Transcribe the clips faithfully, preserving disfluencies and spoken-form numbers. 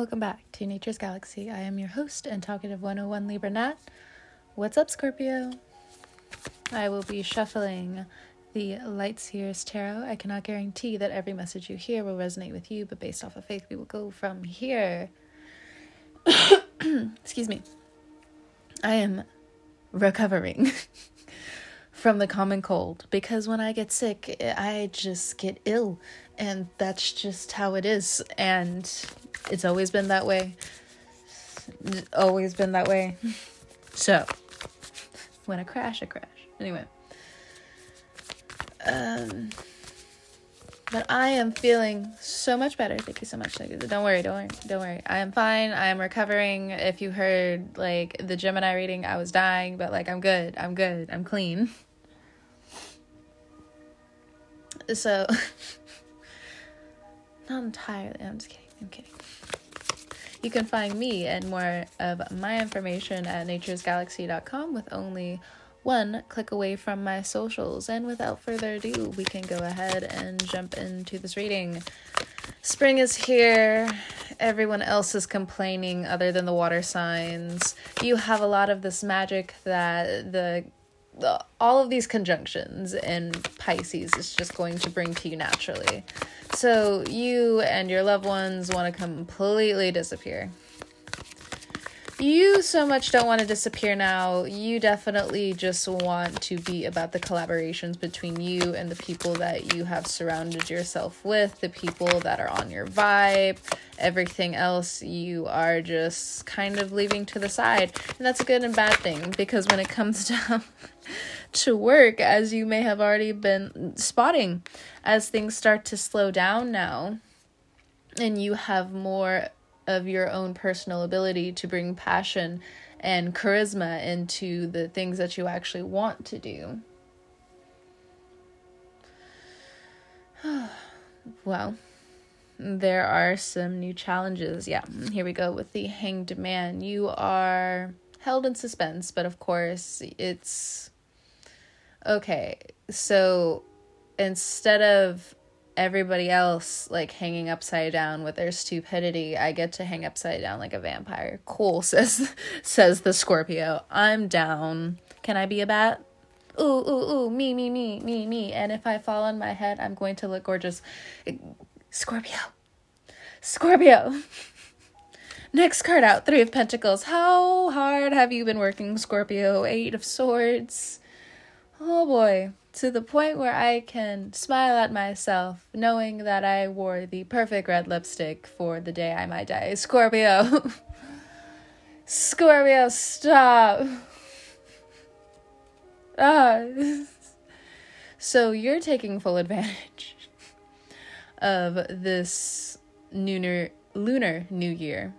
Welcome back to Nature's Galaxy. I am your host and talkative one oh one Libra Nat. What's up, Scorpio? I will be shuffling the light seer's tarot. I cannot guarantee that every message you hear will resonate with you, but based off of faith, we will go from here. Excuse me. I am recovering from the common cold because when I get sick, I just get ill, and that's just how it is, and it's always been that way. It's always been that way. So, when I crash, I crash. Anyway. Um, but I am feeling so much better. Thank you so much. Thank you. Don't worry, don't worry, don't worry. I am fine. I am recovering. If you heard, like, the Gemini reading, I was dying, but, like, I'm good. I'm good. I'm clean. So, not entirely. I'm just kidding. I'm kidding. You can find me and more of my information at nature's galaxy dot com with only one click away from my socials. And without further ado, we can go ahead and jump into this reading. Spring is here. Everyone else is complaining other than the water signs. You have a lot of this magic that the, the all of these conjunctions in Pisces is just going to bring to you naturally. So you and your loved ones want to completely disappear. You so much don't want to disappear now. You definitely just want to be about the collaborations between you and the people that you have surrounded yourself with, the people that are on your vibe. Everything else you are just kind of leaving to the side. And that's a good and bad thing, because when it comes down to work, as you may have already been spotting, as things start to slow down now and you have more of your own personal ability to bring passion and charisma into the things that you actually want to do. Well, there are some new challenges. Yeah, here we go with the Hanged Man. You are held in suspense, but of course it's okay. So instead of everybody else like hanging upside down with their stupidity, I get to hang upside down like a vampire. Cool, says says the Scorpio. I'm down. Can I be a bat? Ooh, ooh, ooh, me, me, me, me, me. And if I fall on my head, I'm going to look gorgeous. Scorpio. Scorpio. Next card out, Three of Pentacles. How hard have you been working, Scorpio? Eight of Swords. Oh boy. To the point where I can smile at myself knowing that I wore the perfect red lipstick for the day I might die. Scorpio. Scorpio, stop. Ah. So you're taking full advantage of this lunar, lunar new year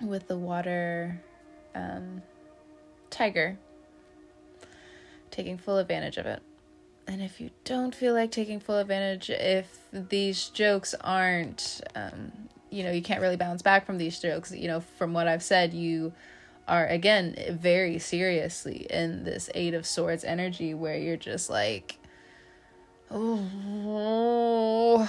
with the water um, tiger. Taking full advantage of it. And if you don't feel like taking full advantage, if these jokes aren't, um, you know, you can't really bounce back from these jokes. You know, from what I've said, you are, again, very seriously in this Eight of Swords energy where you're just like, oh,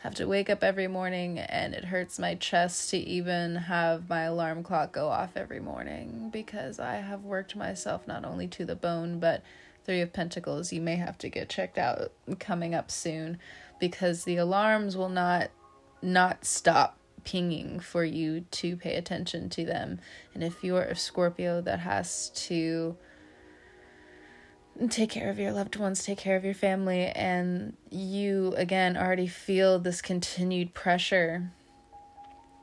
have to wake up every morning and it hurts my chest to even have my alarm clock go off every morning because I have worked myself not only to the bone, but Three of Pentacles, you may have to get checked out coming up soon because the alarms will not not stop pinging for you to pay attention to them. And if you're a Scorpio that has to take care of your loved ones, take care of your family, and you, again, already feel this continued pressure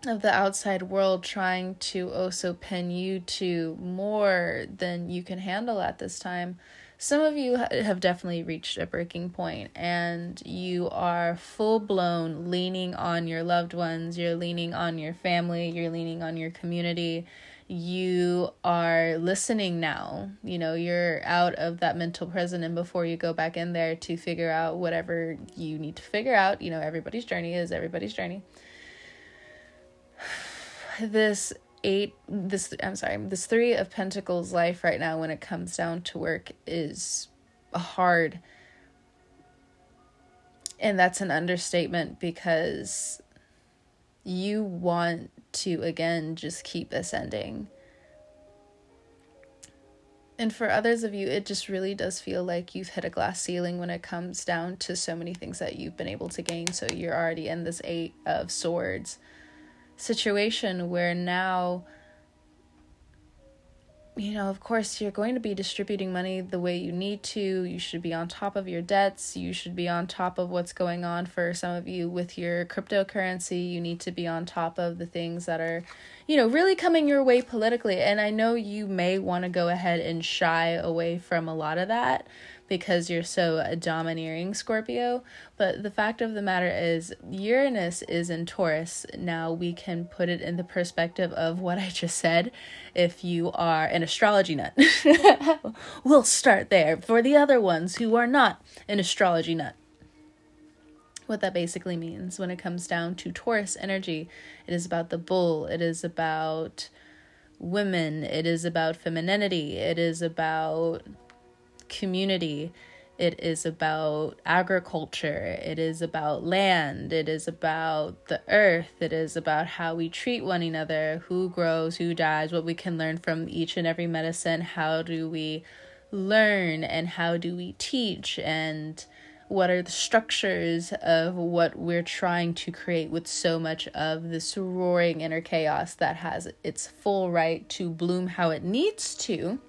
of the outside world trying to also pin you to more than you can handle at this time. Some of you have definitely reached a breaking point, and you are full-blown leaning on your loved ones, you're leaning on your family, you're leaning on your community. You are listening now. You know, you're out of that mental prison, and before you go back in there to figure out whatever you need to figure out, you know, everybody's journey is everybody's journey. This eight, this, I'm sorry, this Three of Pentacles life right now, when it comes down to work, is hard. And that's an understatement because you want to, again, just keep ascending. And for others of you, it just really does feel like you've hit a glass ceiling when it comes down to so many things that you've been able to gain. So you're already in this Eight of Swords situation where now, you know, of course, you're going to be distributing money the way you need to. You should be on top of your debts. You should be on top of what's going on for some of you with your cryptocurrency. You need to be on top of the things that are, you know, really coming your way politically. And I know you may want to go ahead and shy away from a lot of that because you're so a domineering Scorpio. But the fact of the matter is Uranus is in Taurus. Now we can put it in the perspective of what I just said. If you are an astrology nut, we'll start there for the other ones who are not an astrology nut. What that basically means when it comes down to Taurus energy, it is about the bull. It is about women. It is about femininity. It is about community. It is about agriculture. It is about land. It is about the earth. It is about how we treat one another, who grows, who dies, what we can learn from each and every medicine. How do we learn and how do we teach, and what are the structures of what we're trying to create with so much of this roaring inner chaos that has its full right to bloom how it needs to.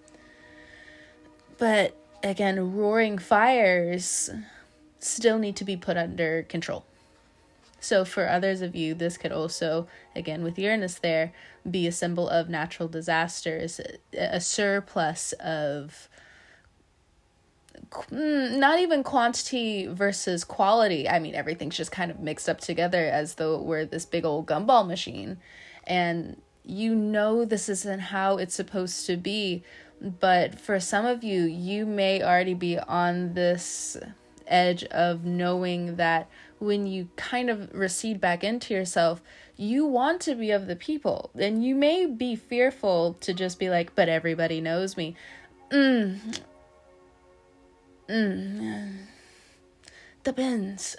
But again, roaring fires still need to be put under control. So for others of you, this could also, again, with Uranus there, be a symbol of natural disasters, a surplus of not even quantity versus quality. I mean, everything's just kind of mixed up together as though it were this big old gumball machine. And you know this isn't how it's supposed to be. But for some of you, you may already be on this edge of knowing that when you kind of recede back into yourself, you want to be of the people. And you may be fearful to just be like, but everybody knows me. Mm. Mm. Depends.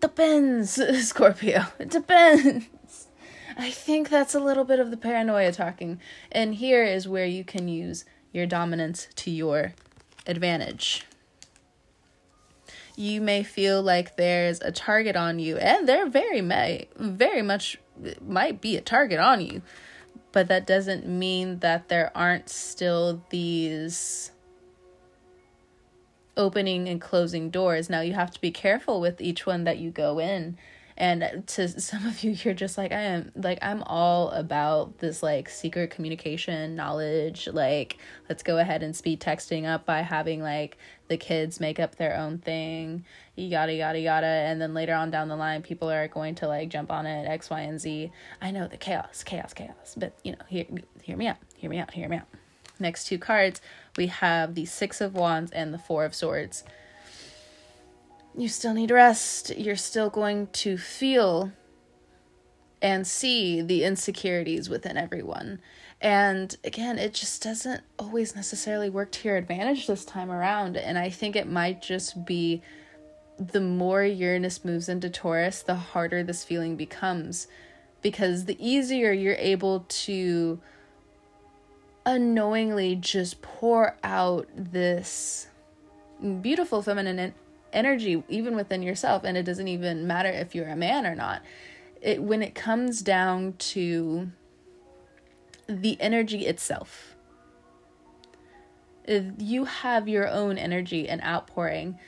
Depends, Scorpio. It depends. I think that's a little bit of the paranoia talking. And here is where you can use your dominance to your advantage. You may feel like there's a target on you, and there very may, very much might be a target on you. But that doesn't mean that there aren't still these opening and closing doors. Now you have to be careful with each one that you go in. And to some of you, you're just like, I am, like, I'm all about this, like, secret communication knowledge. Like, let's go ahead and speed texting up by having, like, the kids make up their own thing, yada, yada, yada. And then later on down the line, people are going to, like, jump on it, X, Y, and Z. I know the chaos, chaos, chaos. But, you know, hear, hear me out, hear me out, hear me out. Next two cards, we have the Six of Wands and the Four of Swords. You still need rest. You're still going to feel and see the insecurities within everyone. And again, it just doesn't always necessarily work to your advantage this time around. And I think it might just be the more Uranus moves into Taurus, the harder this feeling becomes. Because the easier you're able to unknowingly just pour out this beautiful feminine energy. energy even within yourself, and it doesn't even matter if you're a man or not. It when it comes down to the energy itself, you have your own energy and outpouring.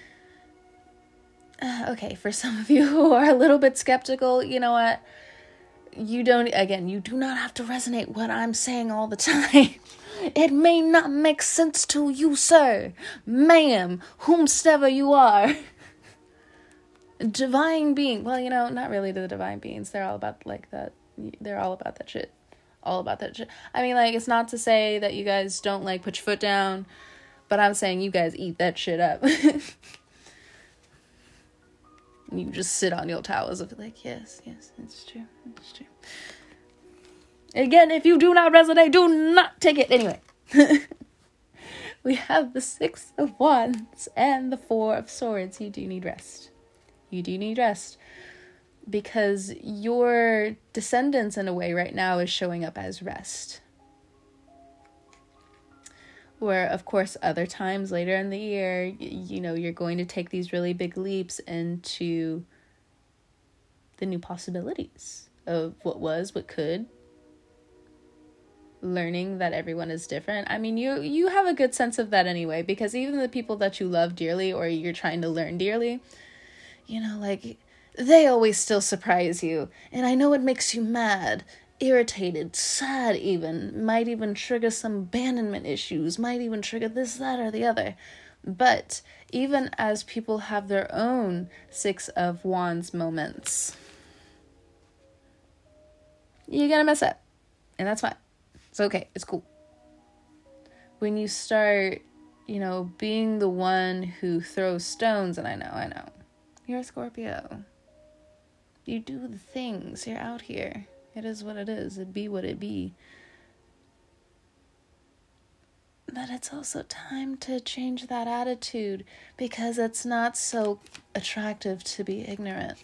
Okay, for some of you who are a little bit skeptical, you know what, you don't again you do not have to resonate what I'm saying all the time. It may not make sense to you, sir, ma'am, whomsoever you are. Divine being. Well, you know, not really the divine beings. They're all about like that. They're all about that shit. All about that shit. I mean, like, it's not to say that you guys don't, like, put your foot down, but I'm saying you guys eat that shit up. You just sit on your towels and be like, yes, yes, it's true, it's true. Again, if you do not resonate, do not take it. Anyway, we have the Six of Wands and the Four of Swords. You do need rest. You do need rest. because your descendants, in a way, right now is showing up as rest. Where, of course, other times later in the year, you know, you're going to take these really big leaps into the new possibilities of what was, what could. Learning that everyone is different. I mean, you you have a good sense of that anyway, because even the people that you love dearly or you're trying to learn dearly, you know, like, they always still surprise you. And I know it makes you mad, irritated, sad even, might even trigger some abandonment issues, might even trigger this, that, or the other. But even as people have their own Six of Wands moments, you're gonna mess up. And that's fine. It's okay. It's cool. When you start, you know, being the one who throws stones, and I know, I know, you're a Scorpio. You do the things. You're out here. It is what it is. It be what it be. But it's also time to change that attitude, because it's not so attractive to be ignorant.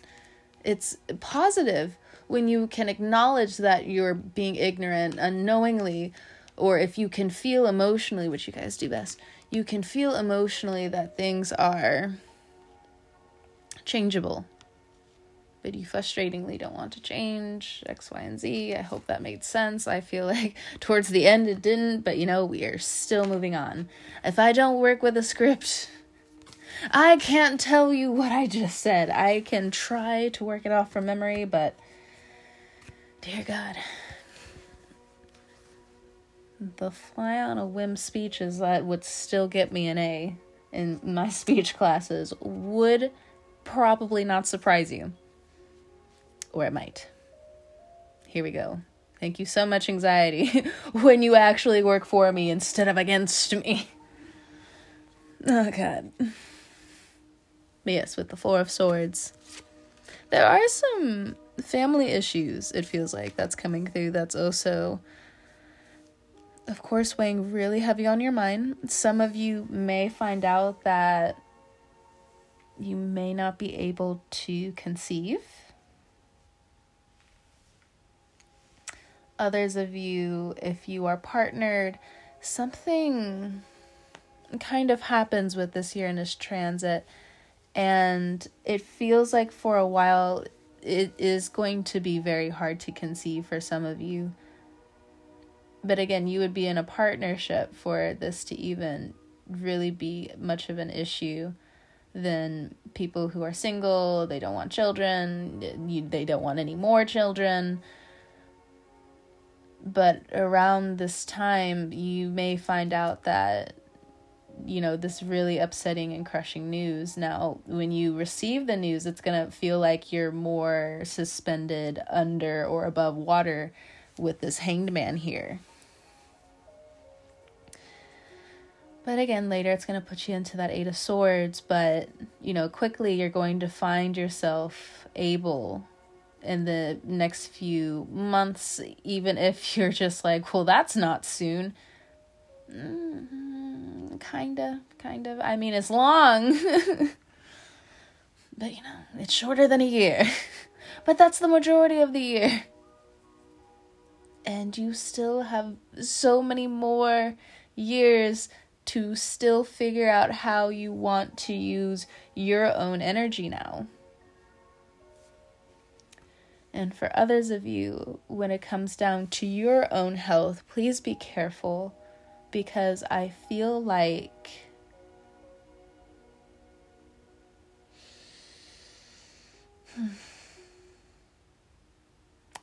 It's positive when you can acknowledge that you're being ignorant unknowingly, or if you can feel emotionally, which you guys do best, you can feel emotionally that things are changeable. But you frustratingly don't want to change X, Y, and Z. I hope that made sense. I feel like towards the end it didn't, but you know, we are still moving on. If I don't work with a script, I can't tell you what I just said. I can try to work it off from memory, but dear God. The fly on a whim speeches that would still get me an A in my speech classes would probably not surprise you. Or it might. Here we go. Thank you so much, anxiety, when you actually work for me instead of against me. Oh, God. But yes, with the Four of Swords, there are some family issues, it feels like, that's coming through. That's also, of course, weighing really heavy on your mind. Some of you may find out that you may not be able to conceive. Others of you, if you are partnered, something kind of happens with this Uranus transit, and it feels like for a while it is going to be very hard to conceive for some of you. But again, you would be in a partnership for this to even really be much of an issue than people who are single. They don't want children, you, they don't want any more children. But around this time, you may find out that, you know, this really upsetting and crushing news. Now, when you receive the news, it's going to feel like you're more suspended under or above water with this Hanged Man here. But again, later it's going to put you into that Eight of Swords. But, you know, quickly you're going to find yourself able in the next few months, even if you're just like, well, that's not soon. Mm-hmm, kind of, kind of. I mean, it's long. But, you know, it's shorter than a year. But that's the majority of the year. And you still have so many more years to still figure out how you want to use your own energy now. And for others of you, when it comes down to your own health, please be careful, because I feel like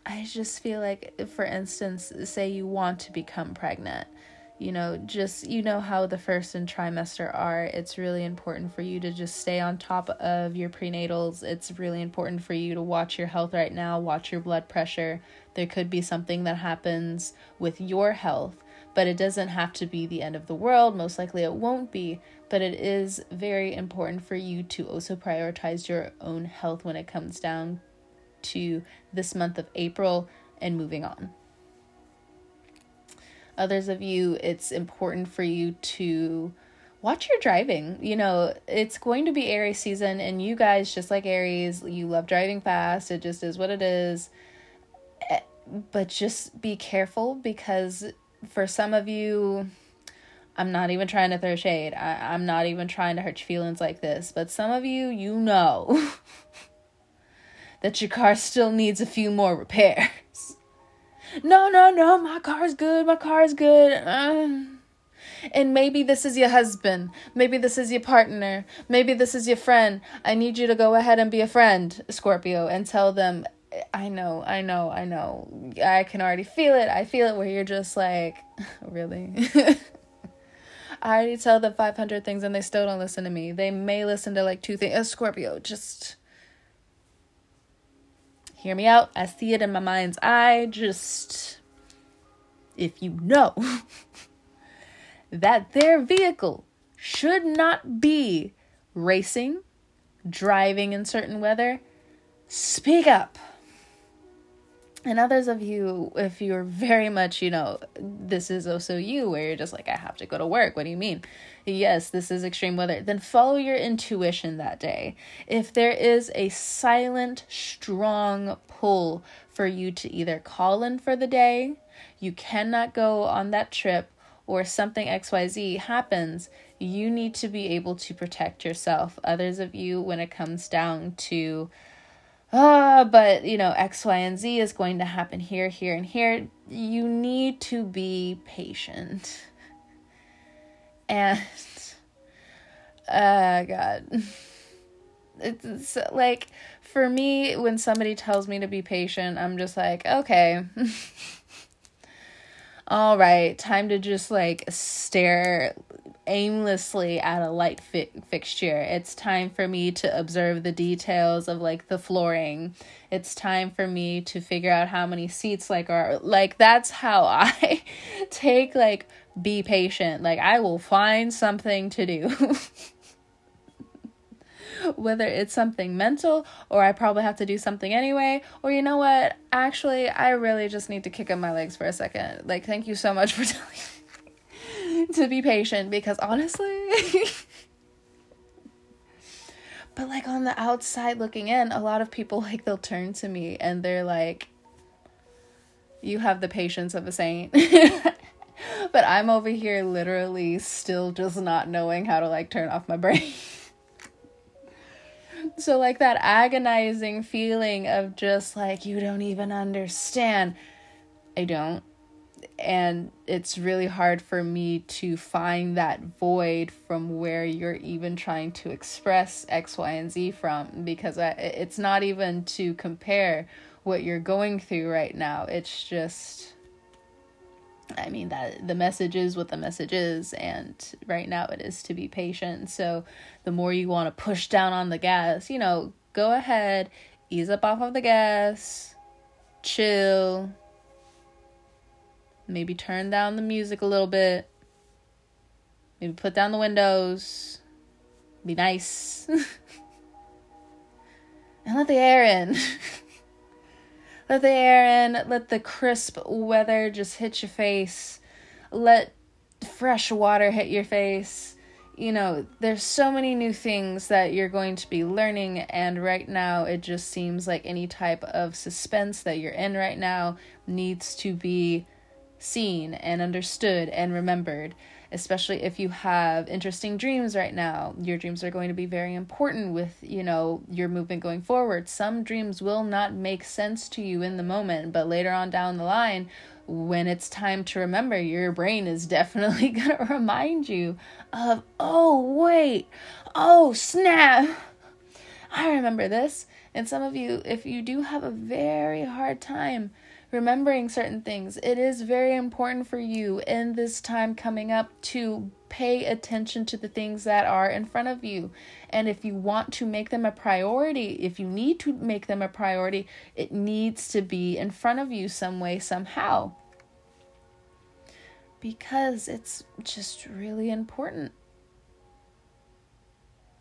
I just feel like, for instance, say you want to become pregnant, you know, just, you know how the first and trimester are. It's really important for you to just stay on top of your prenatals. It's really important for you to watch your health right now, watch your blood pressure. There could be something that happens with your health, but it doesn't have to be the end of the world. Most likely it won't be, but it is very important for you to also prioritize your own health when it comes down to this month of April and moving on. Others of you, it's important for you to watch your driving. You know, it's going to be Aries season, and you guys, just like Aries, you love driving fast. It just is what it is. But just be careful, because for some of you, I'm not even trying to throw shade. I, I'm not even trying to hurt your feelings like this. But some of you, you know that your car still needs a few more repairs. No, no, no, my car's good. My car's good. Uh, and maybe this is your husband. Maybe this is your partner. Maybe this is your friend. I need you to go ahead and be a friend, Scorpio, and tell them, I know, I know, I know. I can already feel it. I feel it, where you're just like, really? I already tell them five hundred things and they still don't listen to me. They may listen to like two things. Uh, Scorpio, just hear me out. I see it in my mind's eye. Just, if you know that their vehicle should not be racing, driving in certain weather, speak up. And others of you, if you're very much, you know, this is also you, where you're just like, I have to go to work. What do you mean? Yes, this is extreme weather. Then follow your intuition that day. If there is a silent, strong pull for you to either call in for the day, you cannot go on that trip, or something X Y Z happens, you need to be able to protect yourself. Others of you, when it comes down to ah, uh, but, you know, X, Y, and Z is going to happen here, here, and here, you need to be patient. And, uh, God. It's, it's like, for me, when somebody tells me to be patient, I'm just like, okay. All right, time to just, like, stare aimlessly at a light fi- fixture. It's time for me to observe the details of, like, the flooring. It's time for me to figure out how many seats, like, are, like, that's how I take, like, be patient. Like, I will find something to do. Whether it's something mental, or I probably have to do something anyway, or you know what, actually, I really just need to kick up my legs for a second. Like, thank you so much for telling me to be patient, because honestly, but like on the outside looking in, a lot of people, like, they'll turn to me and they're like, you have the patience of a saint. But I'm over here literally still just not knowing how to, like, turn off my brain. So, like, that agonizing feeling of just, like, you don't even understand. I don't. And it's really hard for me to find that void from where you're even trying to express X, Y, and Z from. Because I, it's not even to compare what you're going through right now. It's just, I mean, that the message is what the message is, and right now it is to be patient. So the more you want to push down on the gas, you know, go ahead, ease up off of the gas, chill, maybe turn down the music a little bit, maybe put down the windows, be nice, and let the air in. Let the air in, let the crisp weather just hit your face, let fresh water hit your face. You know, there's so many new things that you're going to be learning, and right now it just seems like any type of suspense that you're in right now needs to be seen and understood and remembered. Especially if you have interesting dreams right now. Your dreams are going to be very important with, you know, your movement going forward. Some dreams will not make sense to you in the moment, but later on down the line, when it's time to remember, your brain is definitely going to remind you of, oh, wait, oh, snap, I remember this. And some of you, if you do have a very hard time remembering certain things, it is very important for you in this time coming up to pay attention to the things that are in front of you. And if you want to make them a priority, if you need to make them a priority, it needs to be in front of you some way, somehow. Because it's just really important.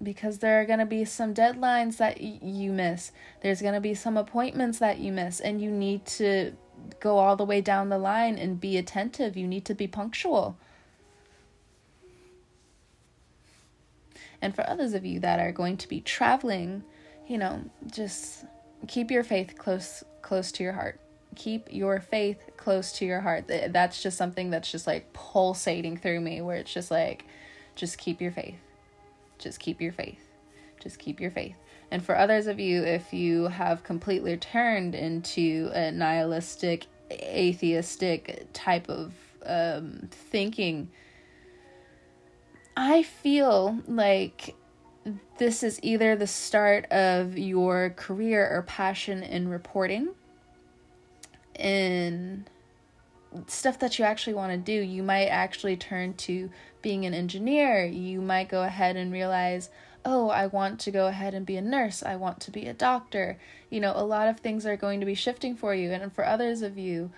Because there are going to be some deadlines that y- you miss. There's going to be some appointments that you miss. And you need to go all the way down the line and be attentive. You need to be punctual. And for others of you that are going to be traveling, you know, just keep your faith close, close to your heart. Keep your faith close to your heart. That's just something that's just like pulsating through me, where it's just like, just keep your faith. Just keep your faith. Just keep your faith. And for others of you, if you have completely turned into a nihilistic, atheistic type of um, thinking, I feel like this is either the start of your career or passion in reporting, in stuff that you actually want to do. You might actually turn to being an engineer. You might go ahead and realize, oh, I want to go ahead and be a nurse. I want to be a doctor. You know, a lot of things are going to be shifting for you. And for others of you,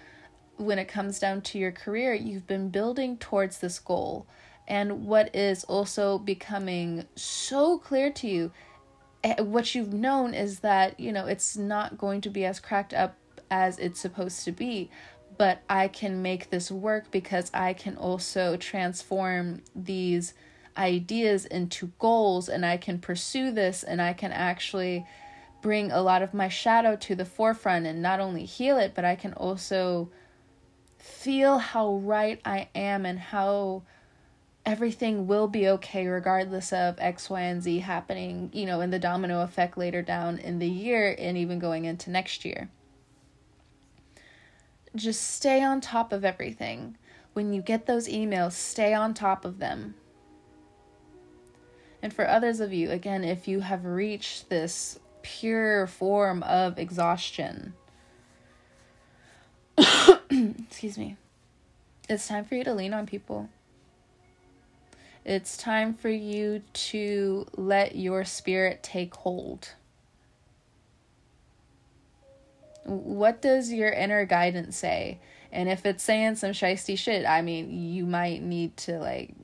when it comes down to your career, you've been building towards this goal. And what is also becoming so clear to you, what you've known is that, you know, it's not going to be as cracked up as it's supposed to be. But I can make this work because I can also transform these ideas into goals, and I can pursue this, and I can actually bring a lot of my shadow to the forefront and not only heal it, but I can also feel how right I am and how everything will be okay regardless of X, Y, and Z happening, you know, in the domino effect later down in the year and even going into next year. Just stay on top of everything. When you get those emails, stay on top of them. And for others of you, again, if you have reached this pure form of exhaustion, excuse me, it's time for you to lean on people. It's time for you to let your spirit take hold. What does your inner guidance say? And if it's saying some shiesty shit, I mean, you might need to, like,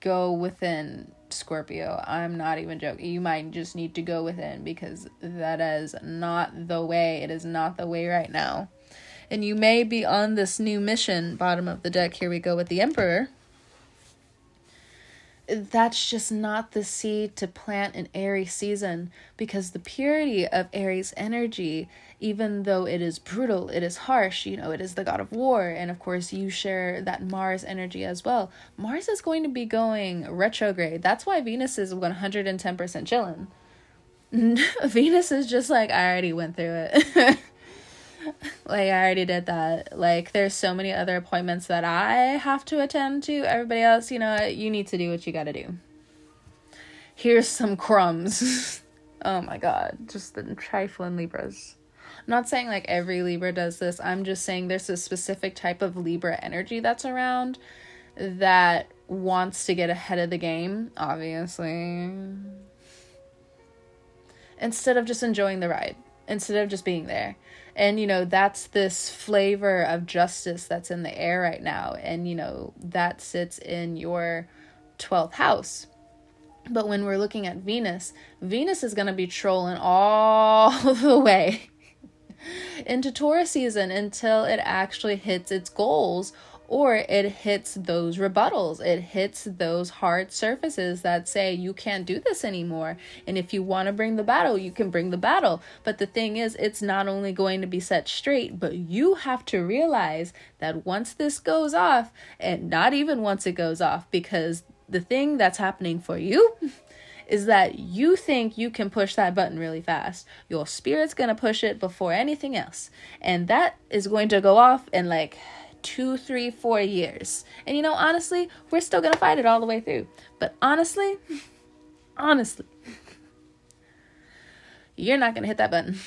go within. Scorpio, I'm not even joking. You might just need to go within, because that is not the way. It is not the way right now. And you may be on this new mission. Bottom of the deck, here we go with the Emperor. That's just not the seed to plant in Aries season, because the purity of Aries energy, even though it is brutal, it is harsh, you know, it is the god of war. And of course, you share that Mars energy as well. Mars is going to be going retrograde. That's why Venus is one hundred ten percent chilling. Venus is just like, I already went through it. Like, I already did that. Like, there's so many other appointments that I have to attend to. Everybody else, you know, you need to do what you gotta do. Here's some crumbs. Oh my god. Just the trifling Libras. I'm not saying, like, every Libra does this. I'm just saying there's a specific type of Libra energy that's around that wants to get ahead of the game, obviously. Instead of just enjoying the ride. Instead of just being there. And, you know, that's this flavor of justice that's in the air right now. And, you know, that sits in your twelfth house. But when we're looking at Venus, Venus is going to be trolling all the way into Taurus season until it actually hits its goals, or it hits those rebuttals. It hits those hard surfaces that say you can't do this anymore. And if you want to bring the battle, you can bring the battle. But the thing is, it's not only going to be set straight, but you have to realize that once this goes off, and not even once it goes off, because the thing that's happening for you is that you think you can push that button really fast. Your spirit's going to push it before anything else. And that is going to go off in like two, three, four years. And you know, honestly, we're still going to fight it all the way through. But honestly, honestly, you're not going to hit that button.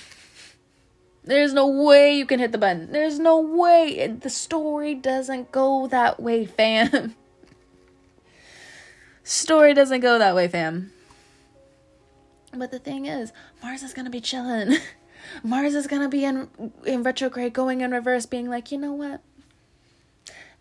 There's no way you can hit the button. There's no way. The story doesn't go that way, fam. Story doesn't go that way, fam. But the thing is, Mars is going to be chilling. Mars is going to be in, in retrograde, going in reverse, being like, you know what?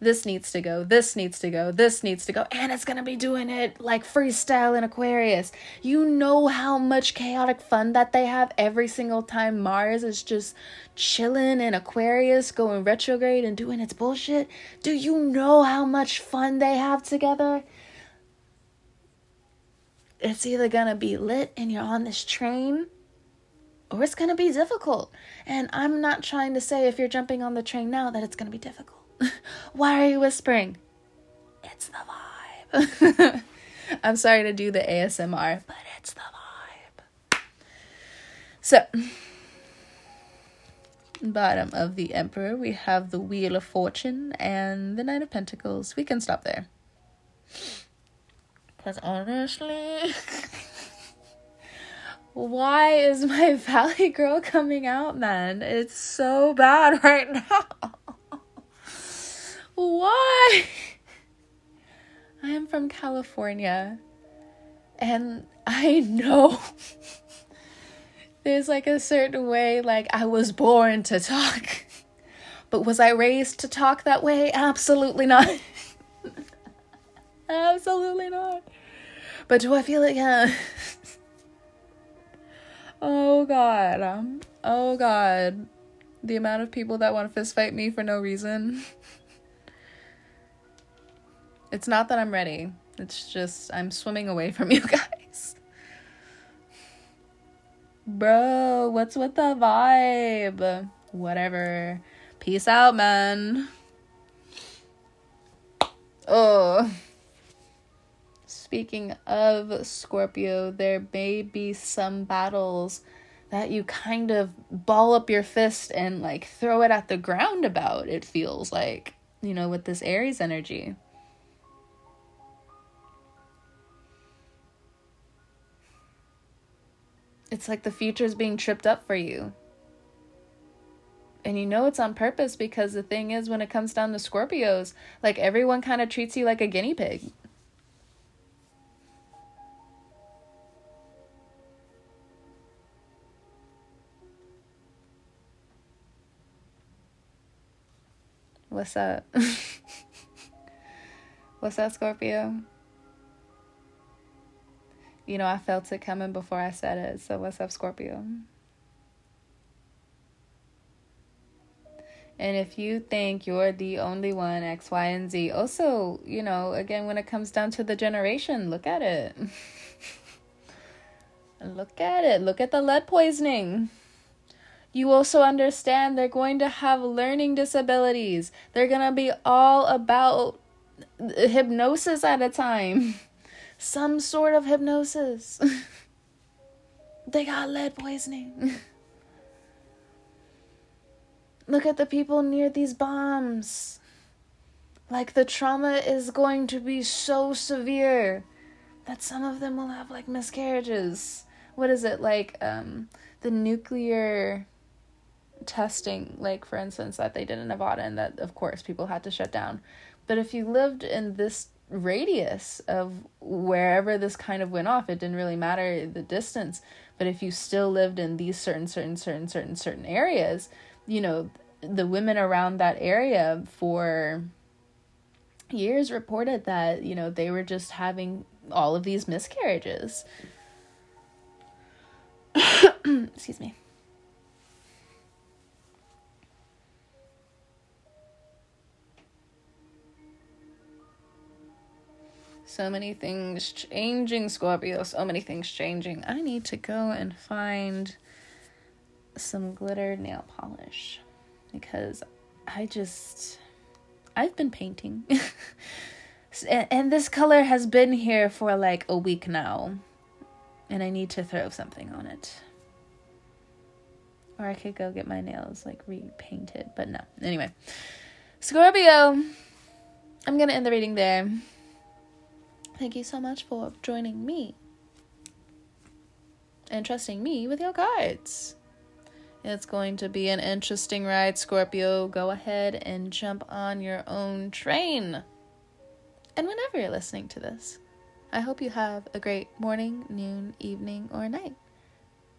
This needs to go. This needs to go. This needs to go. And it's going to be doing it like freestyle in Aquarius. You know how much chaotic fun that they have every single time Mars is just chilling in Aquarius, going retrograde and doing its bullshit? Do you know how much fun they have together? it's either going to be lit and you're on this train, or it's going to be difficult. And I'm not trying to say if you're jumping on the train now that it's going to be difficult. Why are you whispering? It's the vibe. I'm sorry to do the A S M R, but it's the vibe. So, bottom of the Emperor, we have the Wheel of Fortune and the Knight of Pentacles. We can stop there. Because honestly, why is my Valley Girl coming out, man? It's so bad right now. Why? I am from California, and I know there's like a certain way, like I was born to talk, but was I raised to talk that way? Absolutely not. Absolutely not. But do I feel it? Yeah. Oh God. Um, oh God. The amount of people that want to fist fight me for no reason. It's not that I'm ready. It's just I'm swimming away from you guys. Bro, what's with the vibe? Whatever. Peace out, man. Oh. Speaking of Scorpio, there may be some battles that you kind of ball up your fist and like throw it at the ground about, it feels like, you know, with this Aries energy. It's like the future is being tripped up for you. And you know it's on purpose, because the thing is, when it comes down to Scorpios, like everyone kind of treats you like a guinea pig. What's up? What's up, Scorpio? You know, I felt it coming before I said it. So what's up, Scorpio? And if you think you're the only one, X, Y, and Z. Also, you know, again, when it comes down to the generation, look at it. Look at it. Look at the lead poisoning. You also understand they're going to have learning disabilities. They're going to be all about hypnosis at a time. Some sort of hypnosis. They got lead poisoning. Look at the people near these bombs. Like, the trauma is going to be so severe that some of them will have like miscarriages. What is it like? Um, the nuclear testing, like for instance, that they did in Nevada, and that of course people had to shut down. But if you lived in this radius of wherever this kind of went off, it didn't really matter the distance, but if you still lived in these certain certain certain certain certain areas, you know, the women around that area for years reported that, you know, they were just having all of these miscarriages. Excuse me. So many things changing, Scorpio. So many things changing. I need to go and find some glitter nail polish, because I just, I've been painting. and, and this color has been here for like a week now. And I need to throw something on it. Or I could go get my nails like repainted. But no. Anyway. Scorpio. I'm going to end the reading there. Thank you so much for joining me and trusting me with your cards. It's going to be an interesting ride, Scorpio. Go ahead and jump on your own train. And whenever you're listening to this, I hope you have a great morning, noon, evening, or night.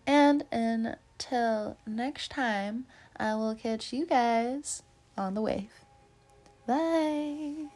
And until next time, I will catch you guys on the wave. Bye.